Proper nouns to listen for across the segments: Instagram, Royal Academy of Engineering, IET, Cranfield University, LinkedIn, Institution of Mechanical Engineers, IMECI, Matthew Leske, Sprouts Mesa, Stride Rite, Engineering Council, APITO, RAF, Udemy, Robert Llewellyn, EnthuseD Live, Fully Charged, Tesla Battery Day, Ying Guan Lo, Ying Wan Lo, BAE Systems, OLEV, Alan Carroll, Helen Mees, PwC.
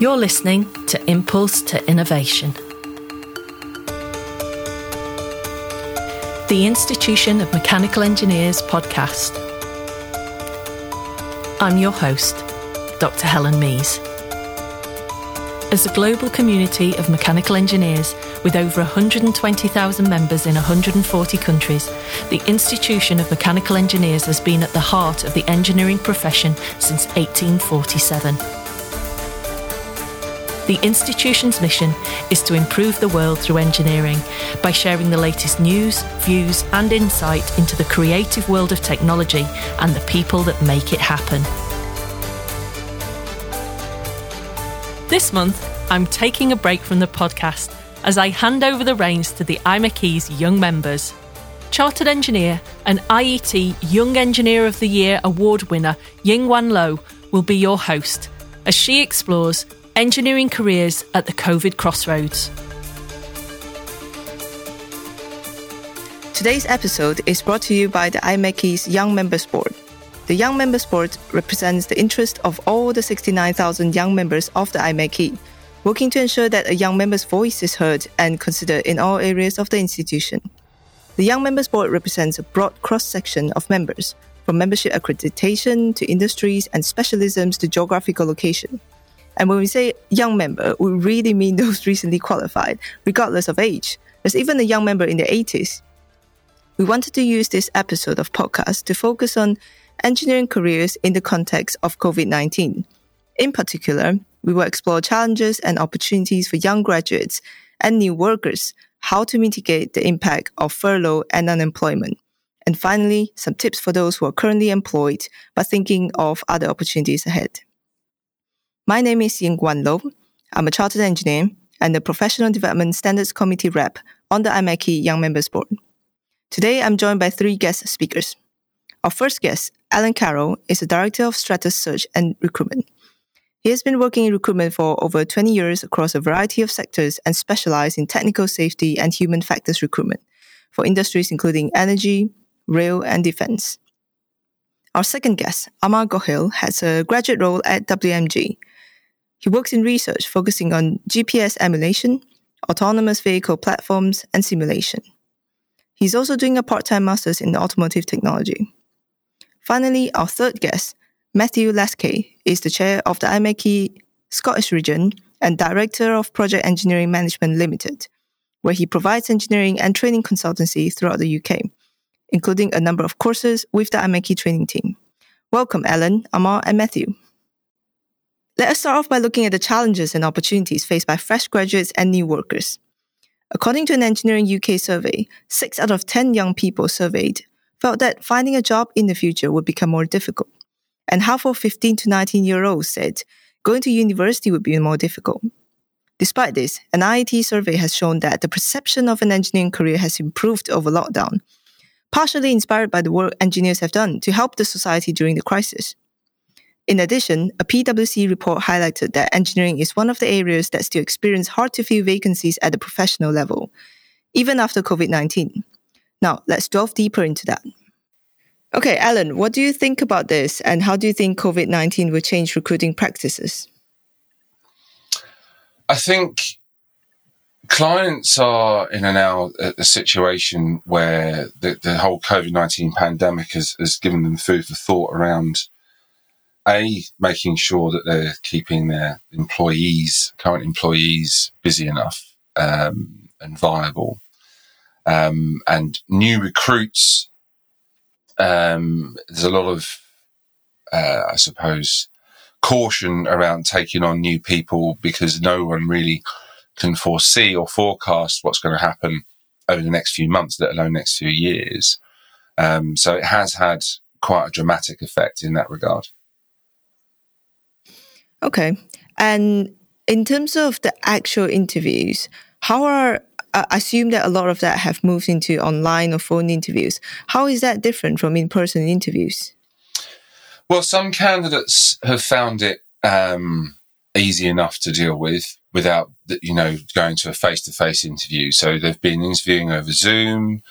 You're listening to Impulse to Innovation. The Institution of Mechanical Engineers podcast. I'm your host, Dr. Helen Mees. As a global community of mechanical engineers with over 120,000 members in 140 countries, the Institution of Mechanical Engineers has been at the heart of the engineering profession since 1847. The Institution's mission is to improve the world through engineering by sharing the latest news, views and insight into the creative world of technology and the people that make it happen. This month, I'm taking a break from the podcast as I hand over the reins to the IMECE's young members. Chartered Engineer and IET Young Engineer of the Year Award winner Ying Wan Lo will be your host as she explores engineering careers at the COVID crossroads. Today's episode is brought to you by the IMECE's Young Members Board. The Young Members Board represents the interest of all the 69,000 young members of the IMECE, working to ensure that a young member's voice is heard and considered in all areas of the institution. The Young Members Board represents a broad cross-section of members, from membership accreditation to industries and specialisms to geographical location. And when we say young member, we really mean those recently qualified, regardless of age. There's even a young member in their 80s. We wanted to use this episode of podcast to focus on engineering careers in the context of COVID-19. In particular, we will explore challenges and opportunities for young graduates and new workers, how to mitigate the impact of furlough and unemployment. And finally, some tips for those who are currently employed but thinking of other opportunities ahead. My name is Ying Guan Lo. I'm a Chartered Engineer and a Professional Development Standards Committee Rep on the IMECE Young Members Board. Today, I'm joined by three guest speakers. Our first guest, Alan Carroll, is the Director of Stratus Search and Recruitment. He has been working in recruitment for over 20 years across a variety of sectors and specialized in technical safety and human factors recruitment for industries including energy, rail, and defense. Our second guest, Amar Gohil, has a graduate role at WMG. He works in research focusing on GPS emulation, autonomous vehicle platforms, and simulation. He's also doing a part-time master's in automotive technology. Finally, our third guest, Matthew Leske, is the chair of the IMECE Scottish region and director of Project Engineering Management Limited, where he provides engineering and training consultancy throughout the UK, including a number of courses with the IMECE training team. Welcome, Alan, Amar, and Matthew. Let us start off by looking at the challenges and opportunities faced by fresh graduates and new workers. According to an Engineering UK survey, 6 out of 10 young people surveyed felt that finding a job in the future would become more difficult. And half of 15 to 19-year-olds said going to university would be more difficult. Despite this, an IET survey has shown that the perception of an engineering career has improved over lockdown, partially inspired by the work engineers have done to help the society during the crisis. In addition, a PwC report highlighted that engineering is one of the areas that still experience hard-to-fill vacancies at the professional level, even after COVID-19. Now, let's delve deeper into that. Okay, Alan, what do you think about this and how do you think COVID-19 will change recruiting practices? I think clients are in now a situation where the whole COVID-19 pandemic has given them food for thought around A, making sure that they're keeping their employees, current employees, busy enough and viable. And new recruits, there's a lot of, I suppose, caution around taking on new people because no one really can foresee or forecast what's going to happen over the next few months, let alone next few years. So it has had quite a dramatic effect in that regard. Okay. And in terms of the actual interviews, I assume that a lot of that have moved into online or phone interviews. How is that different from in-person interviews? Well, some candidates have found it easy enough to deal with without, going to a face-to-face interview. So they've been interviewing over Zoom,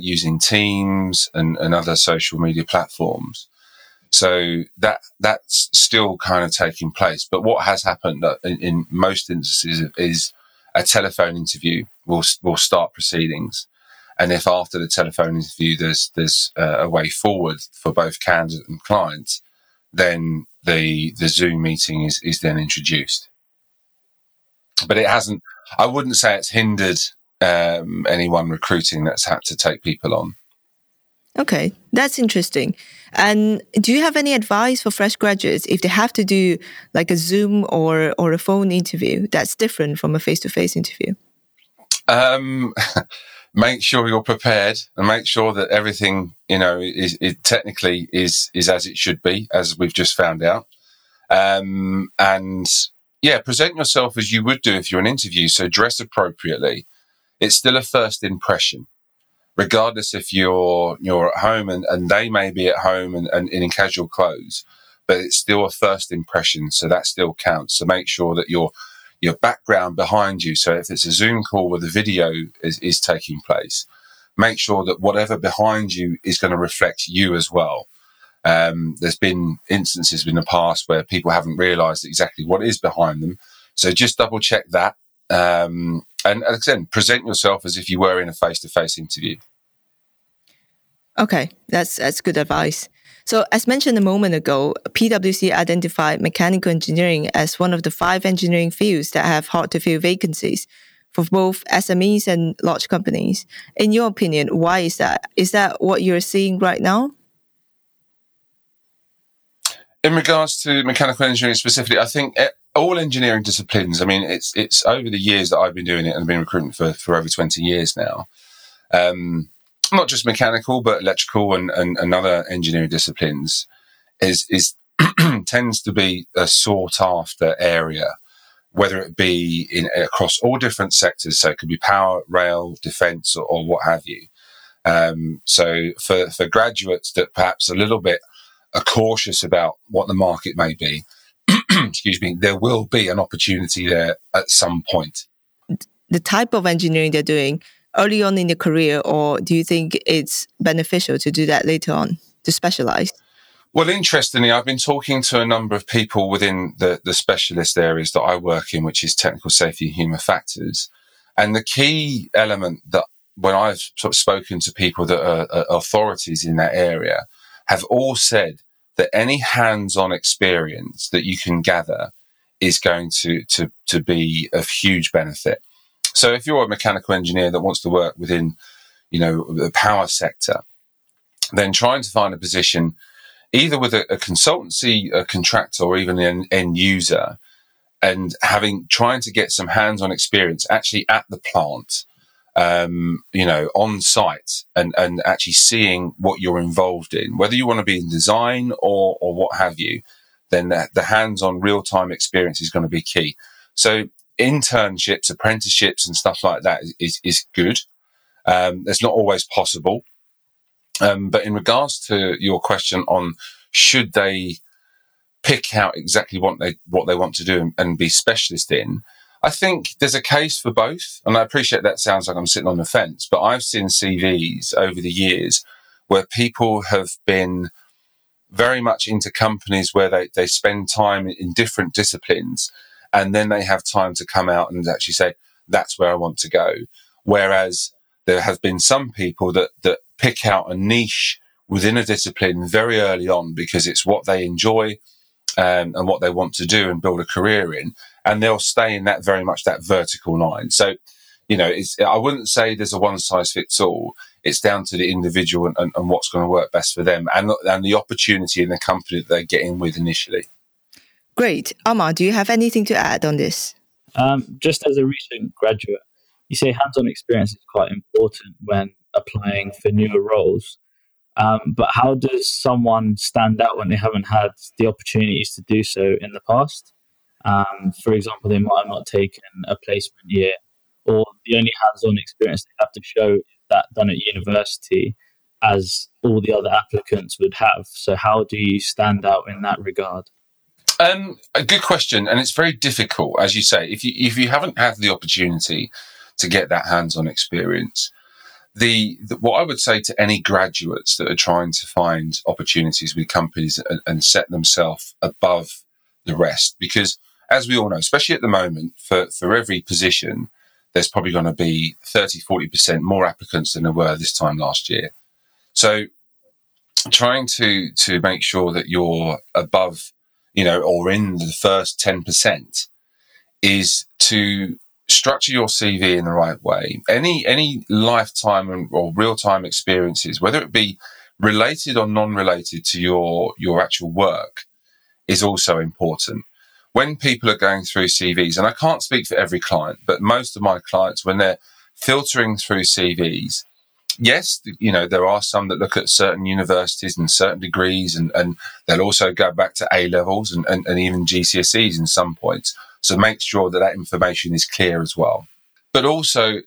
using Teams and other social media platforms. So that's still kind of taking place. But what has happened in most instances is a telephone interview will start proceedings. And if after the telephone interview there's a way forward for both candidate and client, then the Zoom meeting is then introduced. But it hasn't, I wouldn't say it's hindered anyone recruiting that's had to take people on. Okay, that's interesting. And do you have any advice for fresh graduates if they have to do like a Zoom or a phone interview that's different from a face-to-face interview? Make sure you're prepared and make sure that everything, is technically as it should be, as we've just found out. Present yourself as you would do if you're an interview. So dress appropriately. It's still a first impression, regardless if you're at home and they may be at home and in casual clothes, but it's still a first impression. So that still counts. So make sure that your background behind you. So if it's a Zoom call where the video is taking place, make sure that whatever behind you is going to reflect you as well. There's been instances in the past where people haven't realized exactly what is behind them. So just double check that. And again, present yourself as if you were in a face-to-face interview. Okay, that's good advice. So as mentioned a moment ago, PwC identified mechanical engineering as one of the 5 engineering fields that have hard-to-fill vacancies for both SMEs and large companies. In your opinion, why is that? Is that what you're seeing right now? In regards to mechanical engineering specifically, I think all engineering disciplines, I mean, it's over the years that I've been doing it and I've been recruiting for over 20 years now. Not just mechanical, but electrical and other engineering disciplines is tends to be a sought after area, whether it be across all different sectors. So it could be power, rail, defence, or what have you. So for graduates that perhaps a little bit are cautious about what the market may be, excuse me, there will be an opportunity there at some point. The type of engineering they're doing early on in the career, or do you think it's beneficial to do that later on, to specialise? Well, interestingly, I've been talking to a number of people within the specialist areas that I work in, which is technical safety and human factors. And the key element that when I've sort of spoken to people that are authorities in that area have all said that any hands-on experience that you can gather is going to be of huge benefit. So if you're a mechanical engineer that wants to work within, the power sector, then trying to find a position either with a consultancy, a contractor, or even an end user, and trying to get some hands-on experience actually at the plant, on site and actually seeing what you're involved in, whether you want to be in design or what have you, then the hands-on real-time experience is going to be key. So internships, apprenticeships and stuff like that is good. That's not always possible. But in regards to your question on should they pick out exactly what they want to do and be specialist in, I think there's a case for both. And I appreciate that sounds like I'm sitting on the fence, but I've seen CVs over the years where people have been very much into companies where they spend time in different disciplines. And then they have time to come out and actually say, that's where I want to go. Whereas there have been some people that pick out a niche within a discipline very early on because it's what they enjoy and what they want to do and build a career in. And they'll stay in that very much that vertical line. So, I wouldn't say there's a one size fits all. It's down to the individual and what's going to work best for them and the opportunity in the company that they're getting with initially. Great. Amar, do you have anything to add on this? Just as a recent graduate, you say hands-on experience is quite important when applying for newer roles. But how does someone stand out when they haven't had the opportunities to do so in the past? For example, they might have not taken a placement year, or the only hands-on experience they have to show is that done at university, as all the other applicants would have. So how do you stand out in that regard? A good question, and it's very difficult, as you say, if you haven't had the opportunity to get that hands-on experience, what I would say to any graduates that are trying to find opportunities with companies and set themselves above the rest, because as we all know, especially at the moment, for every position, there's probably going to be 30, 40% more applicants than there were this time last year. So trying to make sure that you're above, you know, or in the first 10% is to structure your CV in the right way. Any lifetime or real-time experiences, whether it be related or non-related to your actual work, is also important. When people are going through CVs, and I can't speak for every client, but most of my clients, when they're filtering through CVs, yes, you know, there are some that look at certain universities and certain degrees, and they'll also go back to A-levels and even GCSEs in some points. So make sure that information is clear as well. But also,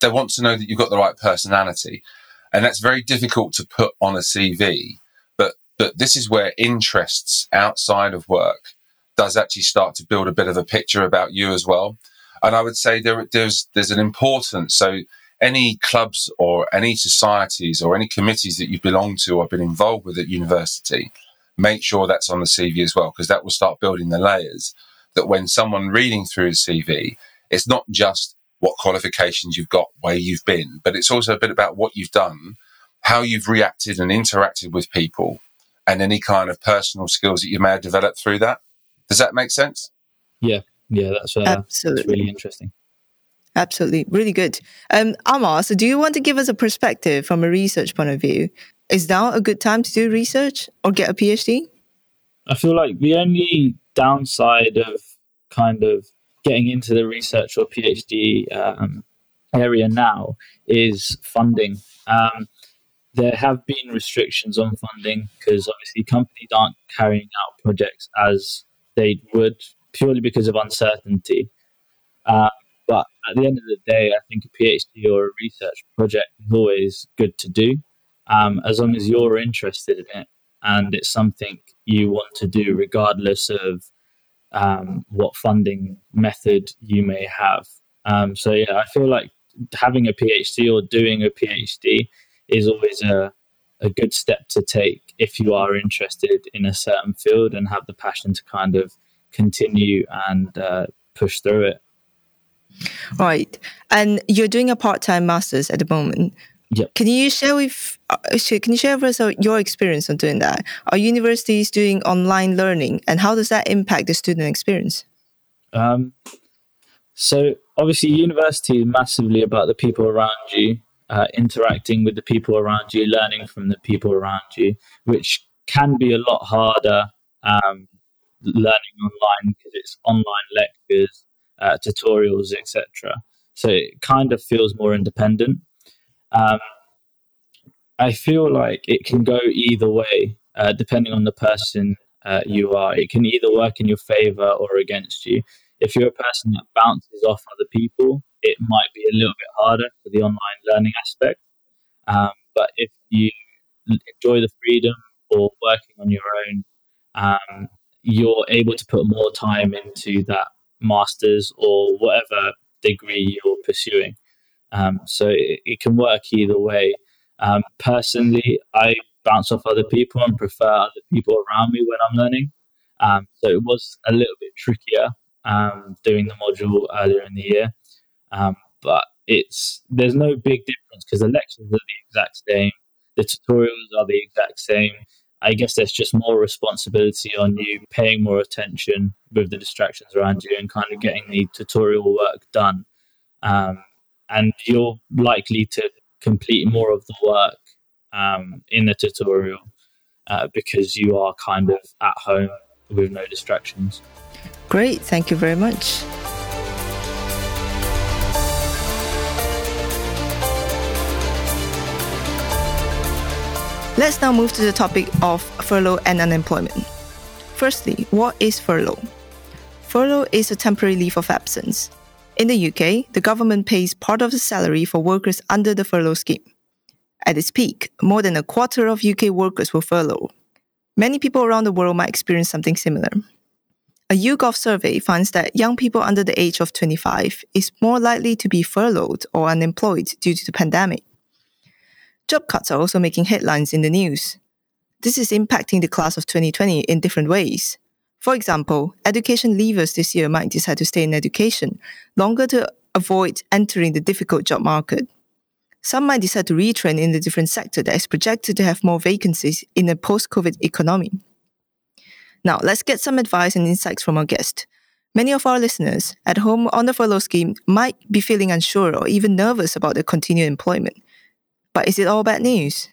they want to know that you've got the right personality. And that's very difficult to put on a CV. But this is where interests outside of work does actually start to build a bit of a picture about you as well. And I would say there's an importance. So any clubs or any societies or any committees that you belong to or been involved with at university, make sure that's on the CV as well, because that will start building the layers that when someone reading through a CV, it's not just what qualifications you've got, where you've been, but it's also a bit about what you've done, how you've reacted and interacted with people, and any kind of personal skills that you may have developed through that. Does that make sense? Yeah, absolutely. That's really interesting. Absolutely. Really good. Amar, so do you want to give us a perspective from a research point of view? Is now a good time to do research or get a PhD? I feel like the only downside of kind of getting into the research or PhD area now is funding. There have been restrictions on funding because obviously companies aren't carrying out projects as they would purely because of uncertainty. But at the end of the day, I think a PhD or a research project is always good to do, as long as you're interested in it and it's something you want to do regardless of what funding method you may have. So yeah, I feel like having a PhD or doing a PhD is always a good step to take if you are interested in a certain field and have the passion to kind of continue and push through it. Right. And you're doing a part-time master's at the moment. Yep. Can you share with us your experience on doing that? Are universities doing online learning, and how does that impact the student experience? So obviously university is massively about the people around you, interacting with the people around you, learning from the people around you, which can be a lot harder learning online because it's online lectures, tutorials, etc. So it kind of feels more independent. I feel like it can go either way, depending on the person you are. It can either work in your favor or against you. If you're a person that bounces off other people, it might be a little bit harder for the online learning aspect. But if you enjoy the freedom or working on your own, you're able to put more time into that master's or whatever degree you're pursuing. So it can work either way. Personally, I bounce off other people and prefer other people around me when I'm learning. So it was a little bit trickier doing the module earlier in the year. But there's no big difference because the lectures are the exact same. The tutorials are the exact same. I guess there's just more responsibility on you, paying more attention with the distractions around you and kind of getting the tutorial work done. And you're likely to complete more of the work in the tutorial because you are kind of at home with no distractions. Great. Thank you very much. Let's now move to the topic of furlough and unemployment. Firstly, what is furlough? Furlough is a temporary leave of absence. In the UK, the government pays part of the salary for workers under the furlough scheme. At its peak, more than a quarter of UK workers were furloughed. Many people around the world might experience something similar. A YouGov survey finds that young people under the age of 25 is more likely to be furloughed or unemployed due to the pandemic. Job cuts are also making headlines in the news. This is impacting the class of 2020 in different ways. For example, education leavers this year might decide to stay in education longer to avoid entering the difficult job market. Some might decide to retrain in a different sector that is projected to have more vacancies in a post-COVID economy. Now, let's get some advice and insights from our guest. Many of our listeners at home on the furlough scheme might be feeling unsure or even nervous about their continued employment. But is it all bad news?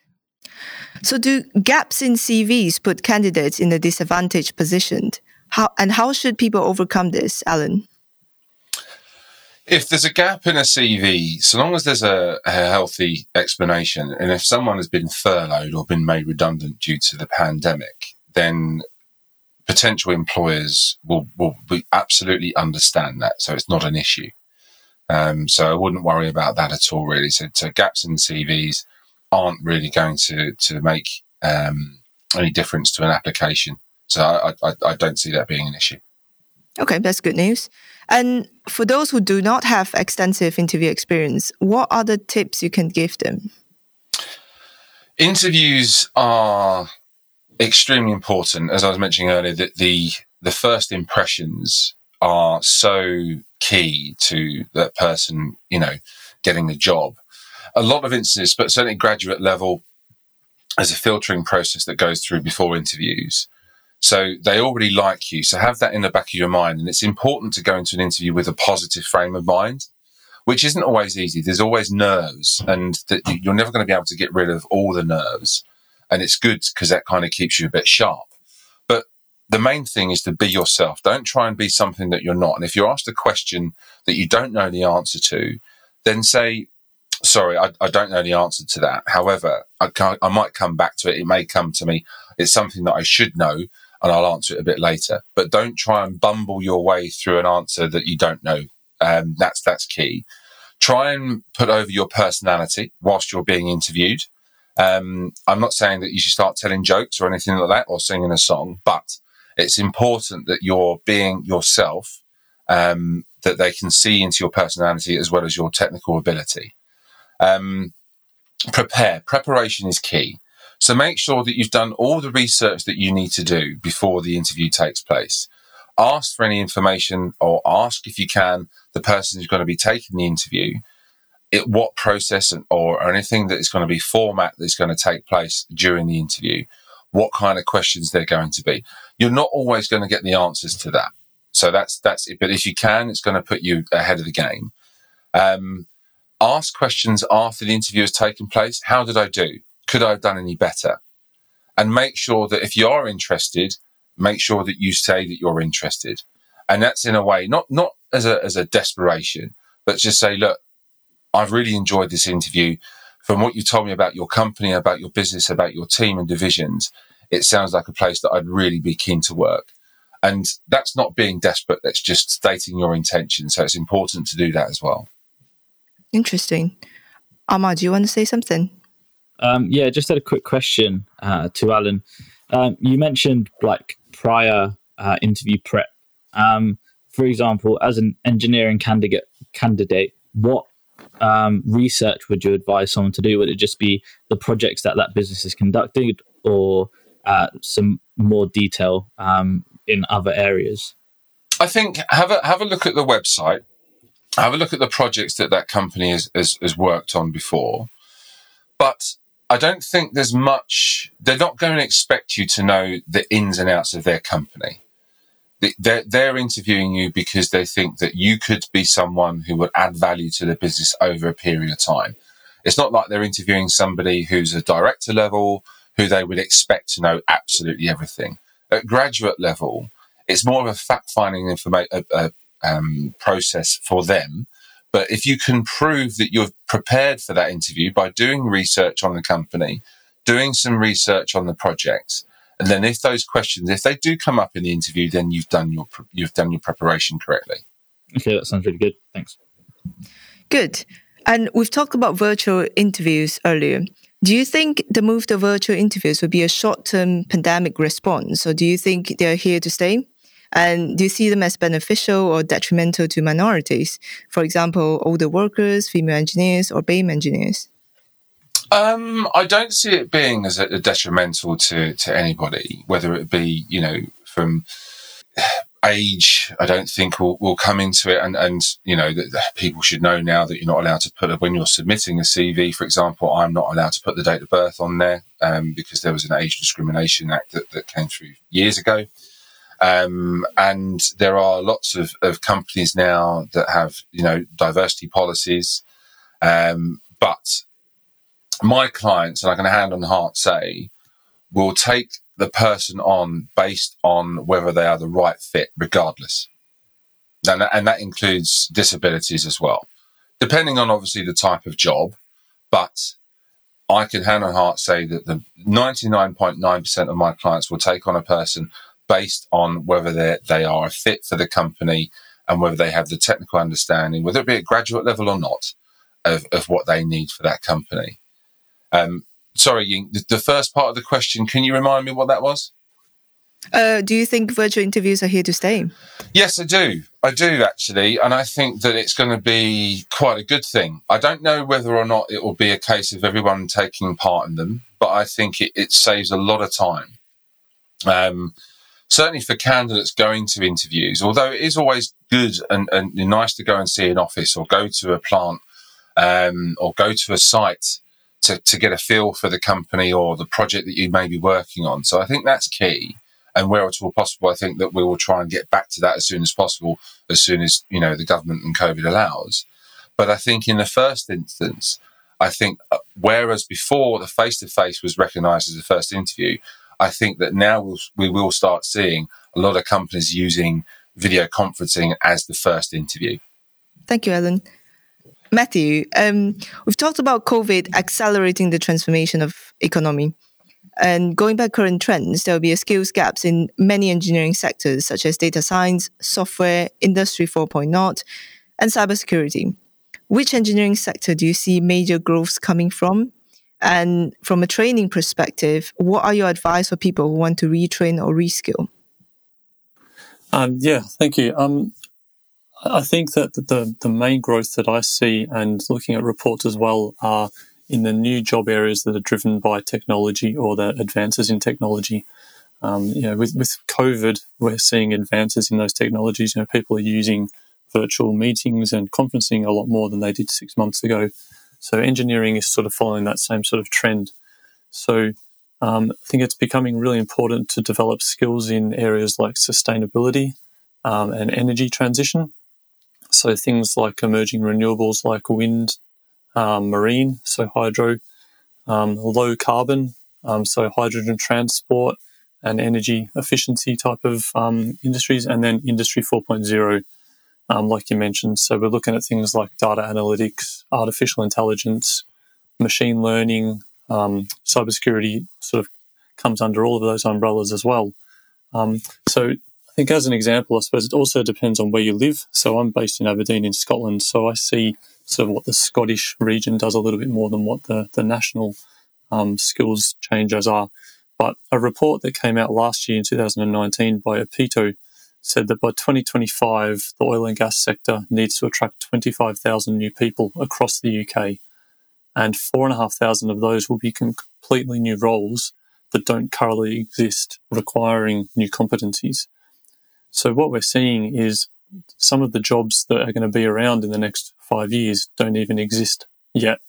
So do gaps in CVs put candidates in a disadvantaged position? How should people overcome this, Alan? If there's a gap in a CV, so long as there's a healthy explanation, and if someone has been furloughed or been made redundant due to the pandemic, then potential employers will absolutely understand that. So it's not an issue. So I wouldn't worry about that at all, really. So gaps in CVs aren't really going to make any difference to an application. So I don't see that being an issue. Okay, that's good news. And for those who do not have extensive interview experience, what are the tips you can give them? Interviews are extremely important. As I was mentioning earlier, that the first impressions are so key to that person, getting the job. A lot of instances, but certainly at graduate level, there's a filtering process that goes through before interviews. So they already like you. So have that in the back of your mind. And it's important to go into an interview with a positive frame of mind, which isn't always easy. There's always nerves, and you're never going to be able to get rid of all the nerves. And it's good because that kind of keeps you a bit sharp. But the main thing is to be yourself. Don't try and be something that you're not. And if you're asked a question that you don't know the answer to, then say, sorry, I don't know the answer to that. However, I might come back to it. It may come to me. It's something that I should know, and I'll answer it a bit later. But don't try and bumble your way through an answer that you don't know. That's key. Try and put over your personality whilst you're being interviewed. I'm not saying that you should start telling jokes or anything like that or singing a song, but it's important that you're being yourself, that they can see into your personality as well as your technical ability. Preparation is key. So make sure that you've done all the research that you need to do before the interview takes place. Ask for any information, or ask, if you can, the person who's going to be taking the interview, what process or anything that is going to be format that's going to take place during the interview, what kind of questions they're going to be. You're not always going to get the answers to that. So that's it. But if you can, it's going to put you ahead of the game. Ask questions after the interview has taken place. How did I do? Could I have done any better? And make sure that if you are interested, make sure that you say that you're interested. And that's in a way, not as a desperation, but just say, look, I've really enjoyed this interview. From what you told me about your company, about your business, about your team and divisions, it sounds like a place that I'd really be keen to work. And that's not being desperate. That's just stating your intention. So it's important to do that as well. Interesting. Amar, do you want to say something? Yeah, just had a quick question to Alan. You mentioned prior interview prep. For example, as an engineering candidate, what research would you advise someone to do? Would it just be the projects that business is conducting, or some more detail in other areas? I think have a look at the website. Have a look at the projects that company has worked on before. But I don't think there's much. They're not going to expect you to know the ins and outs of their company. They're interviewing you because they think that you could be someone who would add value to the business over a period of time. It's not like they're interviewing somebody who's a director level, who they would expect to know absolutely everything. At graduate level, it's more of a fact-finding process for them. But if you can prove that you're prepared for that interview by doing research on the company, doing some research on the projects, and then if those questions, if they do come up in the interview, then you've done your preparation correctly. Okay, that sounds really good. Thanks. Good. And we've talked about virtual interviews earlier. Do you think the move to virtual interviews would be a short-term pandemic response, or do you think they're here to stay? And do you see them as beneficial or detrimental to minorities? For example, older workers, female engineers, or BAME engineers? I don't see it being as a detrimental to anybody, whether it be, you know, from age. I don't think we'll come into it, and you know that people should know now that you're not allowed to put when you're submitting a CV, for example. I'm not allowed to put the date of birth on there because there was an Age Discrimination Act that came through years ago. And there are lots of companies now that have, you know, diversity policies. But my clients, and I can hand on heart say, will take the person on based on whether they are the right fit, regardless. And that includes disabilities as well, depending on obviously the type of job. But I can hand on heart say that the 99.9% of my clients will take on a person based on whether they are a fit for the company and whether they have the technical understanding, whether it be at graduate level or not, of what they need for that company. Sorry, Ying, the first part of the question, can you remind me what that was? Do you think virtual interviews are here to stay? Yes, I do. I do, actually. And I think that it's going to be quite a good thing. I don't know whether or not it will be a case of everyone taking part in them, but I think it saves a lot of time. Certainly for candidates going to interviews, although it is always good and nice to go and see an office or go to a plant or go to a site to get a feel for the company or the project that you may be working on. So I think that's key. And where at all possible, I think that we will try and get back to that as soon as possible, as soon as, you know, the government and COVID allows. But I think in the first instance, I think whereas before the face-to-face was recognised as the first interview, I think that now we will start seeing a lot of companies using video conferencing as the first interview. Thank you, Alan. Matthew, we've talked about COVID accelerating the transformation of economy. And going by current trends, there will be a skills gaps in many engineering sectors, such as data science, software, Industry 4.0, and cybersecurity. Which engineering sector do you see major growths coming from? And from a training perspective, what are your advice for people who want to retrain or reskill? Thank you. I think that the main growth that I see, and looking at reports as well, are in the new job areas that are driven by technology or the advances in technology. With COVID, we're seeing advances in those technologies. You know, people are using virtual meetings and conferencing a lot more than they did 6 months ago. So engineering is sort of following that same sort of trend. So I think it's becoming really important to develop skills in areas like sustainability and energy transition. So things like emerging renewables like wind, marine, so hydro, low carbon, so hydrogen transport and energy efficiency type of industries, and then Industry 4.0. Like you mentioned. So we're looking at things like data analytics, artificial intelligence, machine learning, cybersecurity sort of comes under all of those umbrellas as well. So I think as an example, I suppose it also depends on where you live. So I'm based in Aberdeen in Scotland, so I see sort of what the Scottish region does a little bit more than what the national skills changes are. But a report that came out last year in 2019 by APITO said that by 2025, the oil and gas sector needs to attract 25,000 new people across the UK, and 4,500 of those will be completely new roles that don't currently exist, requiring new competencies. So what we're seeing is some of the jobs that are going to be around in the next 5 years don't even exist yet,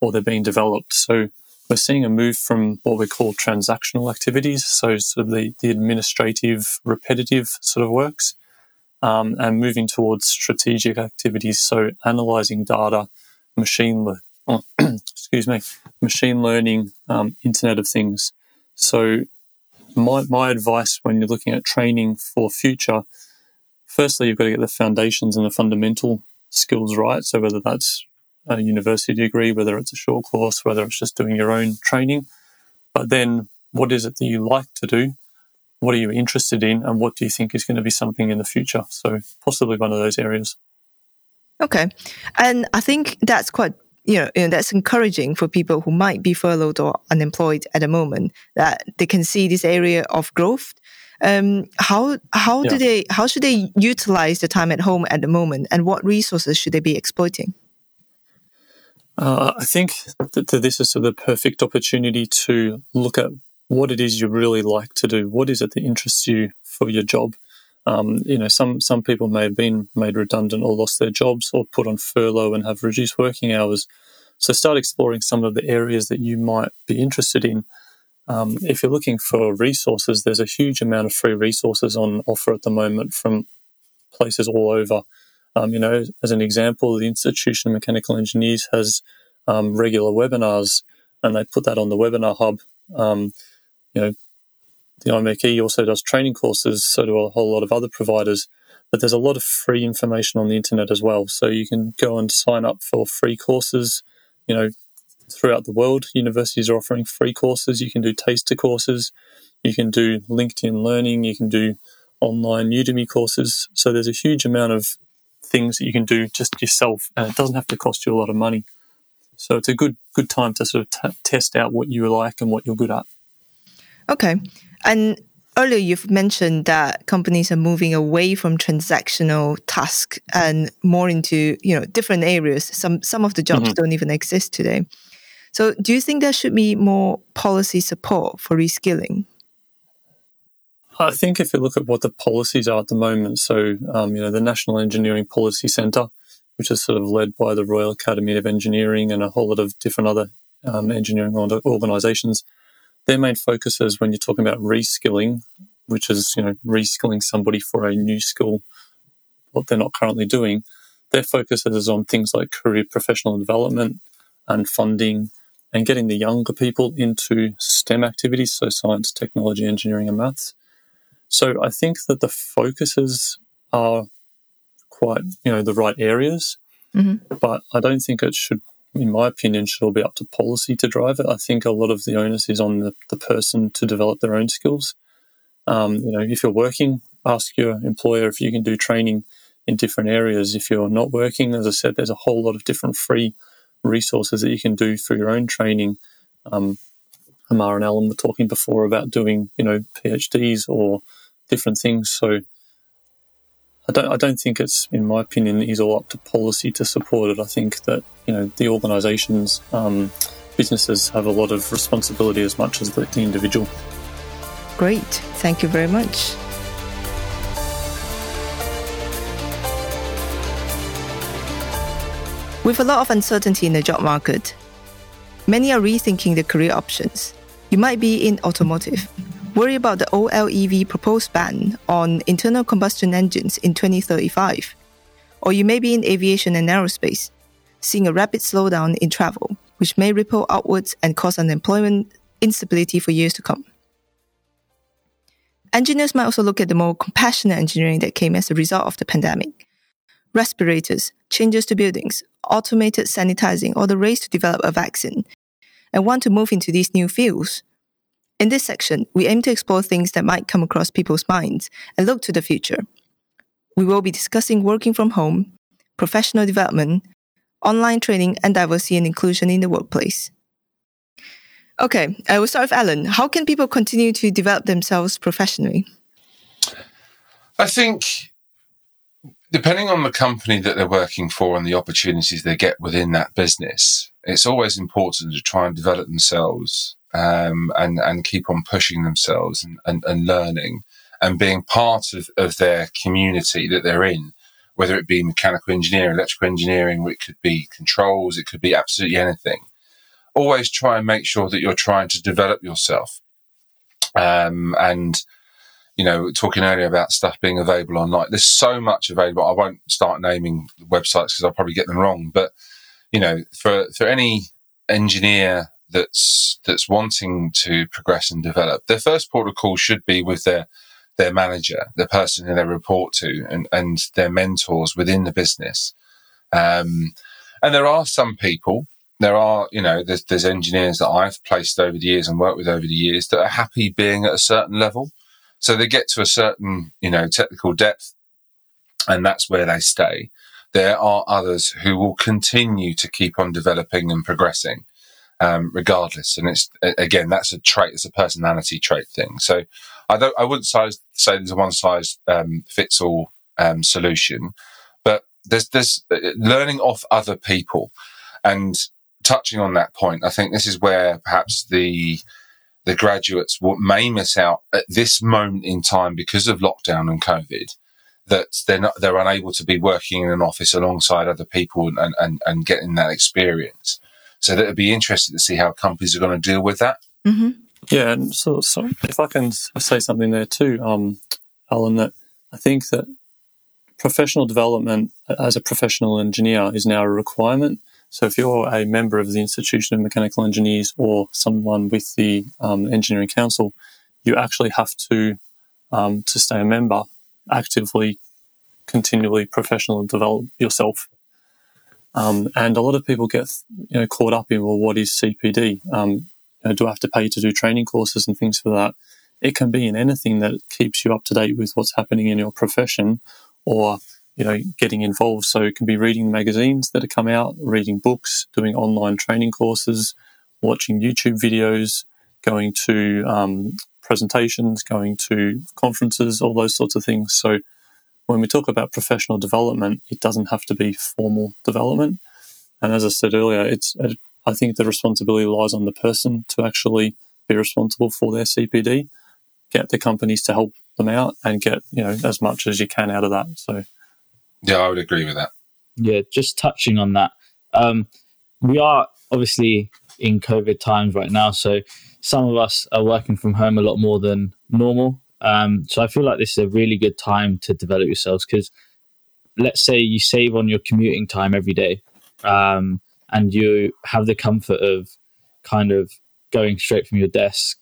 or they're being developed. So we're seeing a move from what we call transactional activities, so sort of the administrative, repetitive sort of works, and moving towards strategic activities, so analysing data, machine learning, Internet of Things. So my advice when you're looking at training for future, firstly, you've got to get the foundations and the fundamental skills right, so whether that's a university degree, whether it's a short course, whether it's just doing your own training. But then what is it that you like to do? What are you interested in? And what do you think is going to be something in the future? So possibly one of those areas. Okay. And I think that's quite, you know, that's encouraging for people who might be furloughed or unemployed at the moment, that they can see this area of growth. How should they utilize the time at home at the moment? And what resources should they be exploiting? I think that this is sort of the perfect opportunity to look at what it is you really like to do. What is it that interests you for your job? Some people may have been made redundant or lost their jobs or put on furlough and have reduced working hours. So start exploring some of the areas that you might be interested in. If you're looking for resources, there's a huge amount of free resources on offer at the moment from places all over. As an example, the Institution of Mechanical Engineers has regular webinars, and they put that on the webinar hub. The IMECE also does training courses, so do a whole lot of other providers. But there's a lot of free information on the internet as well. So you can go and sign up for free courses. Throughout the world, universities are offering free courses. You can do taster courses. You can do LinkedIn learning. You can do online Udemy courses. So there's a huge amount of things that you can do just yourself, and it doesn't have to cost you a lot of money. So it's a good time to sort of test out what you like and what you're good at. Okay. And earlier you've mentioned that companies are moving away from transactional tasks and more into, different areas. Some of the jobs don't even exist today. So do you think there should be more policy support for reskilling? I think if you look at what the policies are at the moment, so, the National Engineering Policy Centre, which is sort of led by the Royal Academy of Engineering and a whole lot of different other engineering organisations, their main focus is when you're talking about reskilling, which is, reskilling somebody for a new skill, what they're not currently doing. Their focus is on things like career professional development and funding and getting the younger people into STEM activities, so science, technology, engineering and maths. So I think that the focuses are quite, the right areas, but I don't think it should, in my opinion, should be up to policy to drive it. I think a lot of the onus is on the person to develop their own skills. If you're working, ask your employer if you can do training in different areas. If you're not working, as I said, there's a whole lot of different free resources that you can do for your own training. Amar and Alan were talking before about doing, PhDs or different things. So I don't think it's, in my opinion, is all up to policy to support it. I think that, the organisations, businesses have a lot of responsibility as much as the individual. Great. Thank you very much. With a lot of uncertainty in the job market, many are rethinking their career options. You might be in automotive. Worry about the OLEV proposed ban on internal combustion engines in 2035. Or you may be in aviation and aerospace, seeing a rapid slowdown in travel, which may ripple outwards and cause unemployment instability for years to come. Engineers might also look at the more compassionate engineering that came as a result of the pandemic. Respirators, changes to buildings, automated sanitizing, or the race to develop a vaccine, and want to move into these new fields. In this section, we aim to explore things that might come across people's minds and look to the future. We will be discussing working from home, professional development, online training, and diversity and inclusion in the workplace. Okay, I will start with Alan. How can people continue to develop themselves professionally? I think, depending on the company that they're working for and the opportunities they get within that business, it's always important to try and develop themselves and keep on pushing themselves and learning and being part of their community that they're in, whether it be mechanical engineering, electrical engineering, it could be controls, it could be absolutely anything. Always try and make sure that you're trying to develop yourself. Talking earlier about stuff being available online, there's so much available. I won't start naming websites because I'll probably get them wrong, but, for any engineer that's wanting to progress and develop, their first port of call should be with their manager, the person who they report to, and their mentors within the business. And there are some people, there's engineers that I've placed over the years and worked with over the years that are happy being at a certain level. So they get to a certain, technical depth, and that's where they stay. There are others who will continue to keep on developing and progressing, regardless. And it's, again, that's a trait, it's a personality trait thing. So I wouldn't say there's a one size fits all solution, but there's learning off other people. And touching on that point, I think this is where perhaps the graduates may miss out at this moment in time because of lockdown and COVID, that they're unable to be working in an office alongside other people and getting that experience. So that would be interesting to see how companies are going to deal with that. Mm-hmm. Yeah, and so if I can say something there too, Alan, that I think that professional development as a professional engineer is now a requirement. So if you're a member of the Institution of Mechanical Engineers or someone with the Engineering Council, you actually have to stay a member, actively, continually professionally develop yourself. And a lot of people get caught up in, well, what is CPD? Do I have to pay to do training courses and things for that? It can be in anything that keeps you up to date with what's happening in your profession or getting involved. So it can be reading magazines that have come out, reading books, doing online training courses, watching YouTube videos, going to presentations, going to conferences, all those sorts of things. So when we talk about professional development, it doesn't have to be formal development. And as I said earlier, I think the responsibility lies on the person to actually be responsible for their CPD, get the companies to help them out and get, as much as you can out of that. So, yeah, I would agree with that. Yeah, just touching on that. We are obviously in COVID times right now, so some of us are working from home a lot more than normal. So I feel like this is a really good time to develop yourselves because let's say you save on your commuting time every day. And you have the comfort of kind of going straight from your desk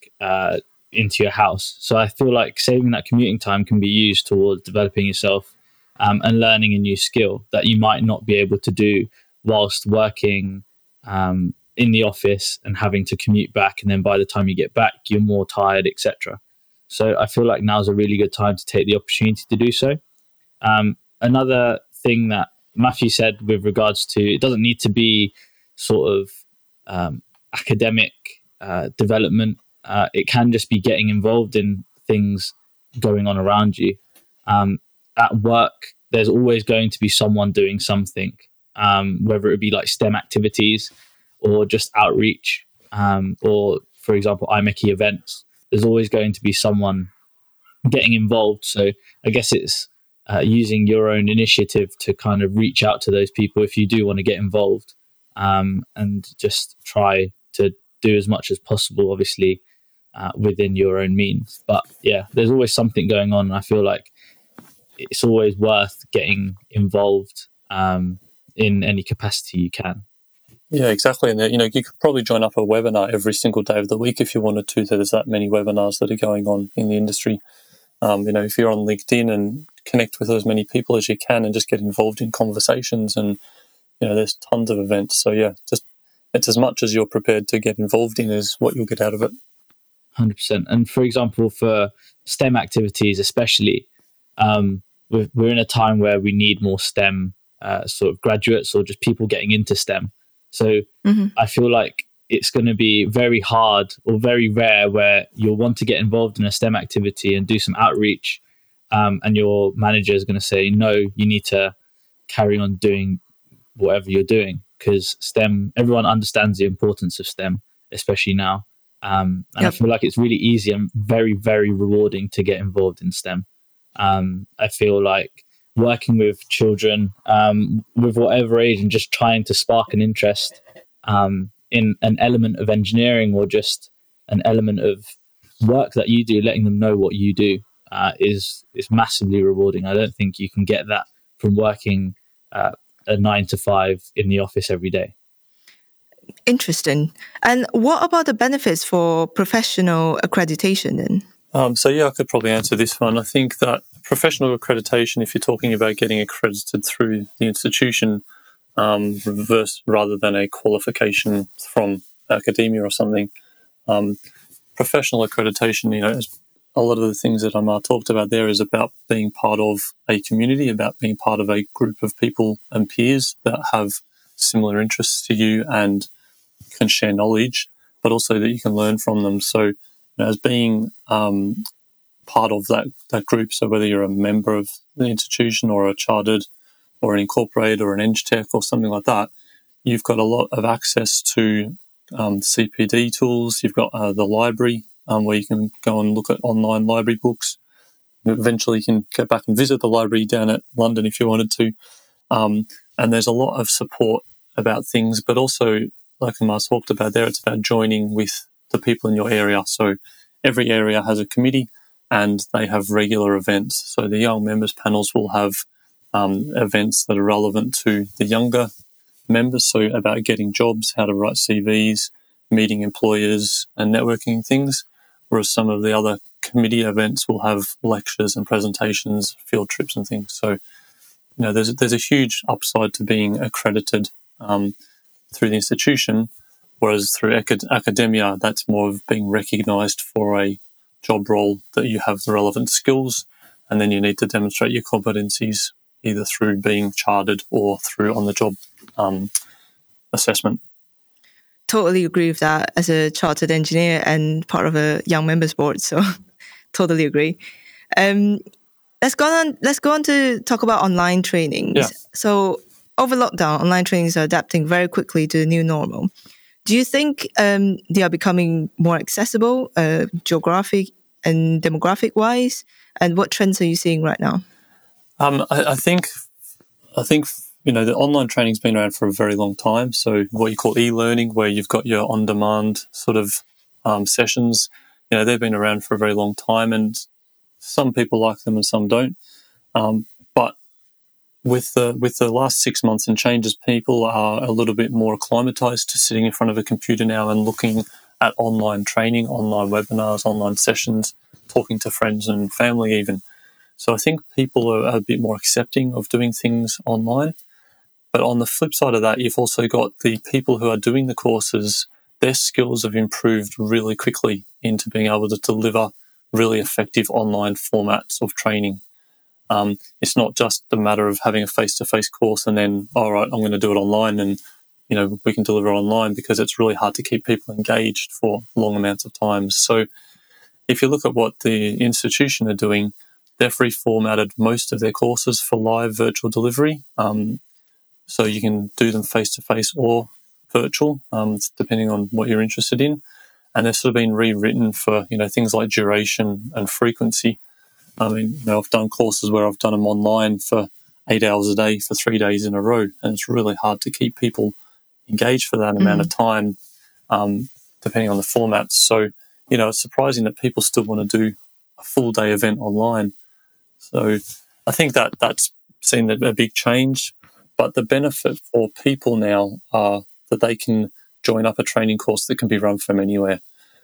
into your house. So I feel like saving that commuting time can be used towards developing yourself and learning a new skill that you might not be able to do whilst working in the office and having to commute back. And then by the time you get back, you're more tired, etc. So I feel like now's a really good time to take the opportunity to do so. Another thing that Matthew said with regards to, it doesn't need to be sort of academic development. It can just be getting involved in things going on around you. At work, there's always going to be someone doing something, whether it be like STEM activities or just outreach, or for example, iMechie events. There's always going to be someone getting involved. So I guess it's using your own initiative to kind of reach out to those people if you do want to get involved, and just try to do as much as possible, obviously, within your own means. But yeah, there's always something going on. And I feel like it's always worth getting involved in any capacity you can. Yeah, exactly. And you could probably join up a webinar every single day of the week if you wanted to. There's that many webinars that are going on in the industry. If you're on LinkedIn and connect with as many people as you can and just get involved in conversations and, there's tons of events. So yeah, just it's as much as you're prepared to get involved in is what you'll get out of it. 100%. And for example, for STEM activities, especially, we're in a time where we need more STEM sort of graduates or just people getting into STEM. So I feel like it's going to be very hard or very rare where you'll want to get involved in a STEM activity and do some outreach, and your manager is going to say, no, you need to carry on doing whatever you're doing because STEM, everyone understands the importance of STEM, especially now. I feel like it's really easy and very, very rewarding to get involved in STEM. I feel like working with children with whatever age and just trying to spark an interest in an element of engineering or just an element of work that you do, letting them know what you do is massively rewarding. I don't think you can get that from working a 9-to-5 in the office every day. Interesting. And what about the benefits for professional accreditation then? I could probably answer this one. I think that professional accreditation, if you're talking about getting accredited through the institution, rather than a qualification from academia or something. Professional accreditation, a lot of the things that Amar talked about there is about being part of a community, about being part of a group of people and peers that have similar interests to you and can share knowledge, but also that you can learn from them. So as being part of that group, so whether you're a member of the institution or a chartered or an incorporated or an EngTech or something like that, you've got a lot of access to CPD tools. You've got the library where you can go and look at online library books. Eventually you can get back and visit the library down at London if you wanted to. And there's a lot of support about things, but also, like Amar talked about there, it's about joining with the people in your area. So every area has a committee and they have regular events. So the young members panels will have events that are relevant to the younger members, so about getting jobs, how to write CVs, meeting employers and networking things, whereas some of the other committee events will have lectures and presentations, field trips and things. So, you know, there's a huge upside to being accredited through the institution, whereas through academia, that's more of being recognised for a job role that you have the relevant skills, and then you need to demonstrate your competencies either through being chartered or through on-the-job assessment. Totally agree with that as a chartered engineer and part of a young members board, so totally agree. Let's go on to talk about online trainings. Yeah. So over lockdown, online trainings are adapting very quickly to the new normal. Do you think they are becoming more accessible geographic and demographic wise? And what trends are you seeing right now? I think you know, the online training's been around for a very long time. So what you call e-learning, where you've got your on-demand sort of sessions, you know, they've been around for a very long time, and some people like them and some don't. But with the last 6 months and changes, people are a little bit more acclimatized to sitting in front of a computer now and looking at online training, online webinars, online sessions, talking to friends and family even. So I think people are a bit more accepting of doing things online. But on the flip side of that, you've also got the people who are doing the courses, their skills have improved really quickly into being able to deliver really effective online formats of training. It's not just a matter of having a face-to-face course and then, all right, I'm going to do it online and, you know, we can deliver online, because it's really hard to keep people engaged for long amounts of time. So if you look at what the institution are doing, they've reformatted most of their courses for live virtual delivery. So you can do them face-to-face or virtual, depending on what you're interested in. And they've sort of been rewritten for, you know, things like duration and frequency. I mean, you know, I've done courses where I've done them online for 8 hours a day for 3 days in a row, and it's really hard to keep people engaged for that amount of time, depending on the formats. So, you know, it's surprising that people still want to do a full-day event online. So I think that's seen a big change, but the benefit for people now are that they can join up a training course that can be run from anywhere.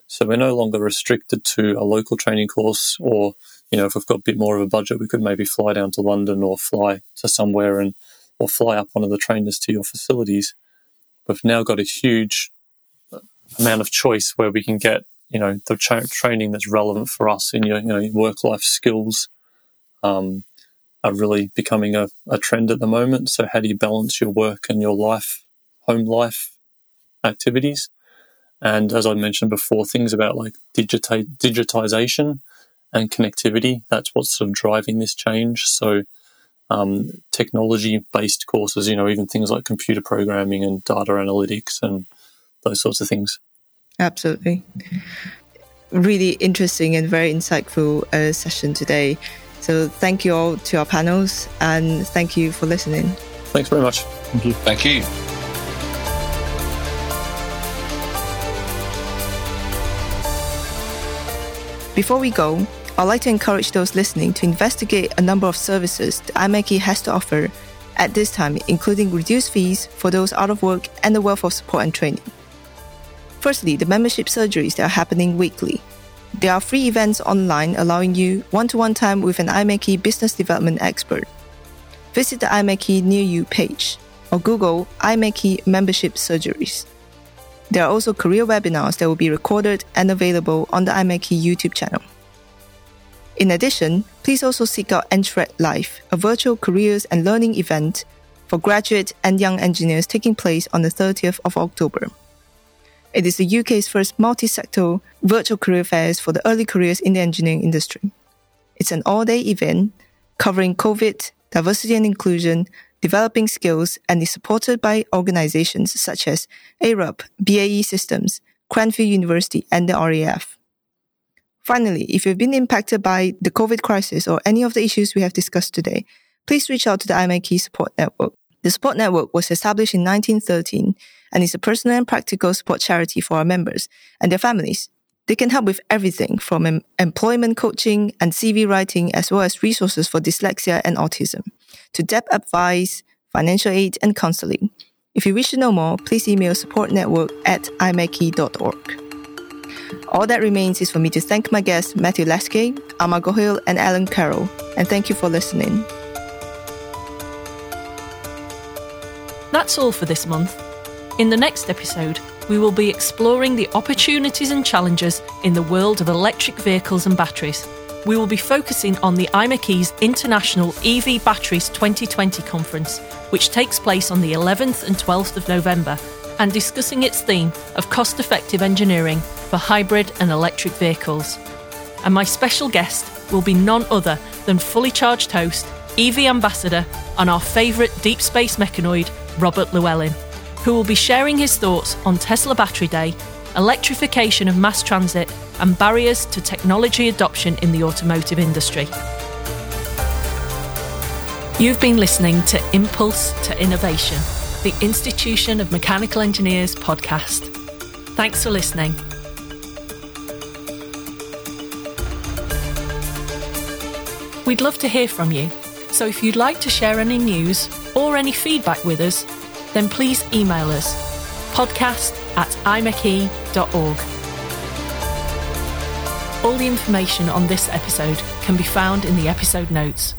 So we're no longer restricted to a local training course, or, you know, if we've got a bit more of a budget, we could maybe fly down to London or fly to somewhere or fly up one of the trainers to your facilities. We've now got a huge amount of choice where we can get, you know, the training that's relevant for us in your, you know, your work-life skills are really becoming a trend at the moment. So how do you balance your work and your life, home life activities? And as I mentioned before, things about like digitization and connectivity, that's what's sort of driving this change. So technology-based courses, you know, even things like computer programming and data analytics and those sorts of things. Absolutely. Really interesting and very insightful session today. So thank you all to our panels, and thank you for listening. Thanks very much. Thank you. Thank you. Before we go, I'd like to encourage those listening to investigate a number of services that IMECI has to offer at this time, including reduced fees for those out of work and the wealth of support and training. Firstly, the membership surgeries that are happening weekly. There are free events online allowing you one-to-one time with an IMECI business development expert. Visit the IMECI Near You page or Google IMECI membership surgeries. There are also career webinars that will be recorded and available on the IMECI YouTube channel. In addition, please also seek out EnthuseD Live, a virtual careers and learning event for graduate and young engineers taking place on the 30th of October. It is the UK's first multi-sector virtual career fairs for the early careers in the engineering industry. It's an all-day event covering COVID, diversity and inclusion, developing skills and is supported by organizations such as ARUP, BAE Systems, Cranfield University, and the RAF. Finally, if you've been impacted by the COVID crisis or any of the issues we have discussed today, please reach out to the IMIK Support Network. The Support Network was established in 1913 and is a personal and practical support charity for our members and their families. They can help with everything from employment coaching and CV writing, as well as resources for dyslexia and autism, to debt advice, financial aid, and counseling. If you wish to know more, please email supportnetwork@imeki.org. All that remains is for me to thank my guests Matthew Leske, Amar Gohil, and Alan Carroll, and thank you for listening. That's all for this month. In the next episode, we will be exploring the opportunities and challenges in the world of electric vehicles and batteries. We will be focusing on the IMEC's International EV Batteries 2020 conference, which takes place on the 11th and 12th of November, and discussing its theme of cost-effective engineering for hybrid and electric vehicles. And my special guest will be none other than Fully Charged host, EV ambassador, and our favourite deep space mechanoid, Robert Llewellyn, who will be sharing his thoughts on Tesla Battery Day, electrification of mass transit, and barriers to technology adoption in the automotive industry. You've been listening to Impulse to Innovation, the Institution of Mechanical Engineers podcast. Thanks for listening. We'd love to hear from you, so if you'd like to share any news or any feedback with us, then please email us podcast@imeki.org. All the information on this episode can be found in the episode notes.